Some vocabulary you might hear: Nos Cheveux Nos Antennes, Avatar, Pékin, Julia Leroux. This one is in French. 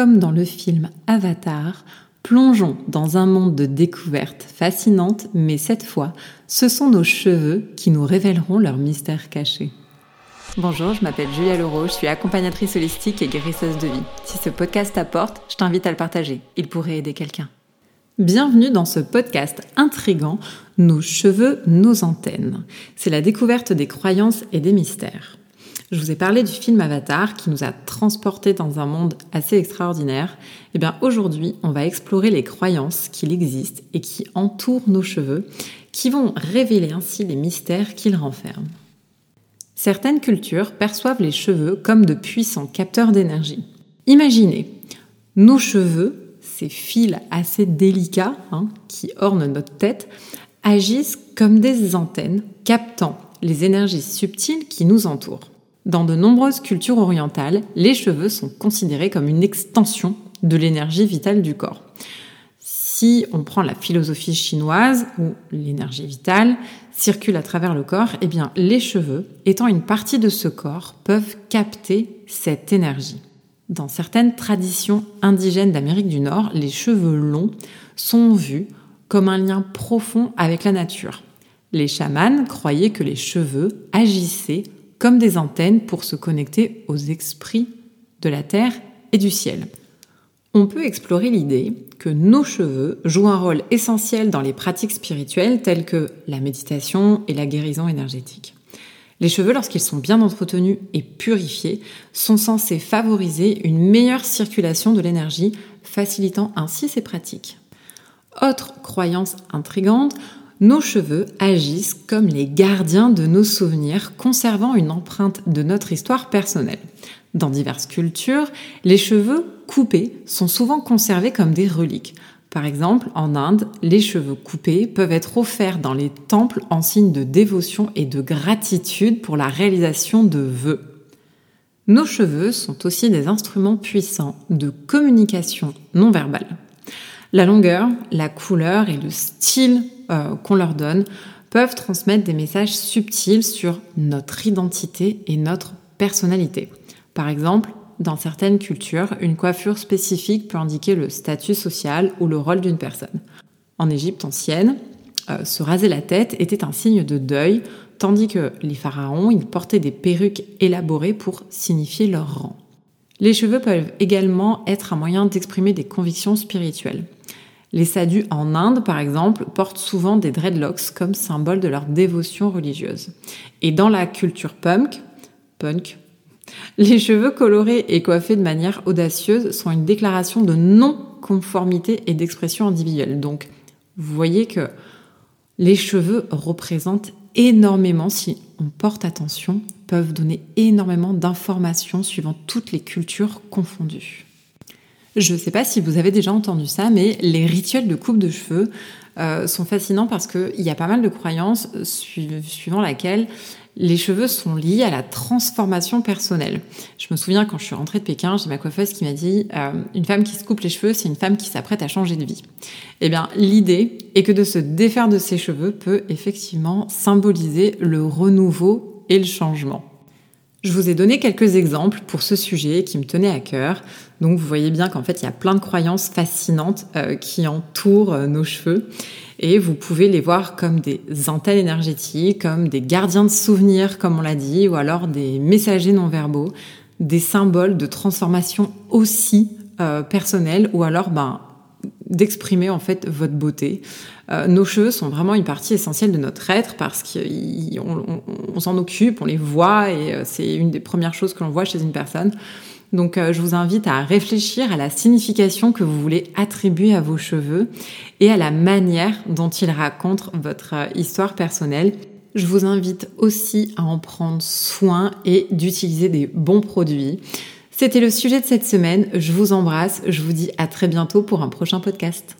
comme dans le film Avatar, plongeons dans un monde de découvertes fascinantes, mais cette fois, ce sont nos cheveux qui nous révéleront leur mystère caché. Bonjour, je m'appelle Julia Leroux, je suis accompagnatrice holistique et guérisseuse de vie. Si ce podcast t'apporte, je t'invite à le partager, il pourrait aider quelqu'un. Bienvenue dans ce podcast intrigant, Nos cheveux, nos antennes. C'est la découverte des croyances et des mystères. Je vous ai parlé du film Avatar qui nous a transportés dans un monde assez extraordinaire. Et bien aujourd'hui, on va explorer les croyances qu'il existe et qui entourent nos cheveux, qui vont révéler ainsi les mystères qu'ils renferment. Certaines cultures perçoivent les cheveux comme de puissants capteurs d'énergie. Imaginez, nos cheveux, ces fils assez délicats qui ornent notre tête, agissent comme des antennes captant les énergies subtiles qui nous entourent. Dans de nombreuses cultures orientales, les cheveux sont considérés comme une extension de l'énergie vitale du corps. Si on prend la philosophie chinoise, où l'énergie vitale circule à travers le corps, eh bien, les cheveux, étant une partie de ce corps, peuvent capter cette énergie. Dans certaines traditions indigènes d'Amérique du Nord, les cheveux longs sont vus comme un lien profond avec la nature. Les chamans croyaient que les cheveux agissaient comme des antennes pour se connecter aux esprits de la terre et du ciel. On peut explorer l'idée que nos cheveux jouent un rôle essentiel dans les pratiques spirituelles telles que la méditation et la guérison énergétique. Les cheveux, lorsqu'ils sont bien entretenus et purifiés, sont censés favoriser une meilleure circulation de l'énergie, facilitant ainsi ces pratiques. Autre croyance intrigante, nos cheveux agissent comme les gardiens de nos souvenirs, conservant une empreinte de notre histoire personnelle. Dans diverses cultures, les cheveux coupés sont souvent conservés comme des reliques. Par exemple, en Inde, les cheveux coupés peuvent être offerts dans les temples en signe de dévotion et de gratitude pour la réalisation de vœux. Nos cheveux sont aussi des instruments puissants de communication non verbale. La longueur, la couleur et le style qu'on leur donne peuvent transmettre des messages subtils sur notre identité et notre personnalité. Par exemple, dans certaines cultures, une coiffure spécifique peut indiquer le statut social ou le rôle d'une personne. En Égypte ancienne, se raser la tête était un signe de deuil, tandis que les pharaons, ils portaient des perruques élaborées pour signifier leur rang. Les cheveux peuvent également être un moyen d'exprimer des convictions spirituelles. Les sadhus en Inde, par exemple, portent souvent des dreadlocks comme symbole de leur dévotion religieuse. Et dans la culture punk, les cheveux colorés et coiffés de manière audacieuse sont une déclaration de non-conformité et d'expression individuelle. Donc, vous voyez que les cheveux représentent énormément, si on porte attention, peuvent donner énormément d'informations suivant toutes les cultures confondues. Je ne sais pas si vous avez déjà entendu ça, mais les rituels de coupe de cheveux sont fascinants parce qu'il y a pas mal de croyances suivant laquelle les cheveux sont liés à la transformation personnelle. Je me souviens quand je suis rentrée de Pékin, j'ai ma coiffeuse qui m'a dit « Une femme qui se coupe les cheveux, c'est une femme qui s'apprête à changer de vie ». Eh bien, l'idée est que de se défaire de ses cheveux peut effectivement symboliser le renouveau et le changement. Je vous ai donné quelques exemples pour ce sujet qui me tenait à cœur. Donc vous voyez bien qu'en fait, il y a plein de croyances fascinantes qui entourent nos cheveux. Et vous pouvez les voir comme des antennes énergétiques, comme des gardiens de souvenirs, comme on l'a dit, ou alors des messagers non-verbaux, des symboles de transformation aussi personnelle, ou alors d'exprimer en fait votre beauté. Nos cheveux sont vraiment une partie essentielle de notre être parce qu'on s'en occupe, on les voit et c'est une des premières choses que l'on voit chez une personne. Donc je vous invite à réfléchir à la signification que vous voulez attribuer à vos cheveux et à la manière dont ils racontent votre histoire personnelle. Je vous invite aussi à en prendre soin et d'utiliser des bons produits. C'était le sujet de cette semaine. Je vous embrasse. Je vous dis à très bientôt pour un prochain podcast.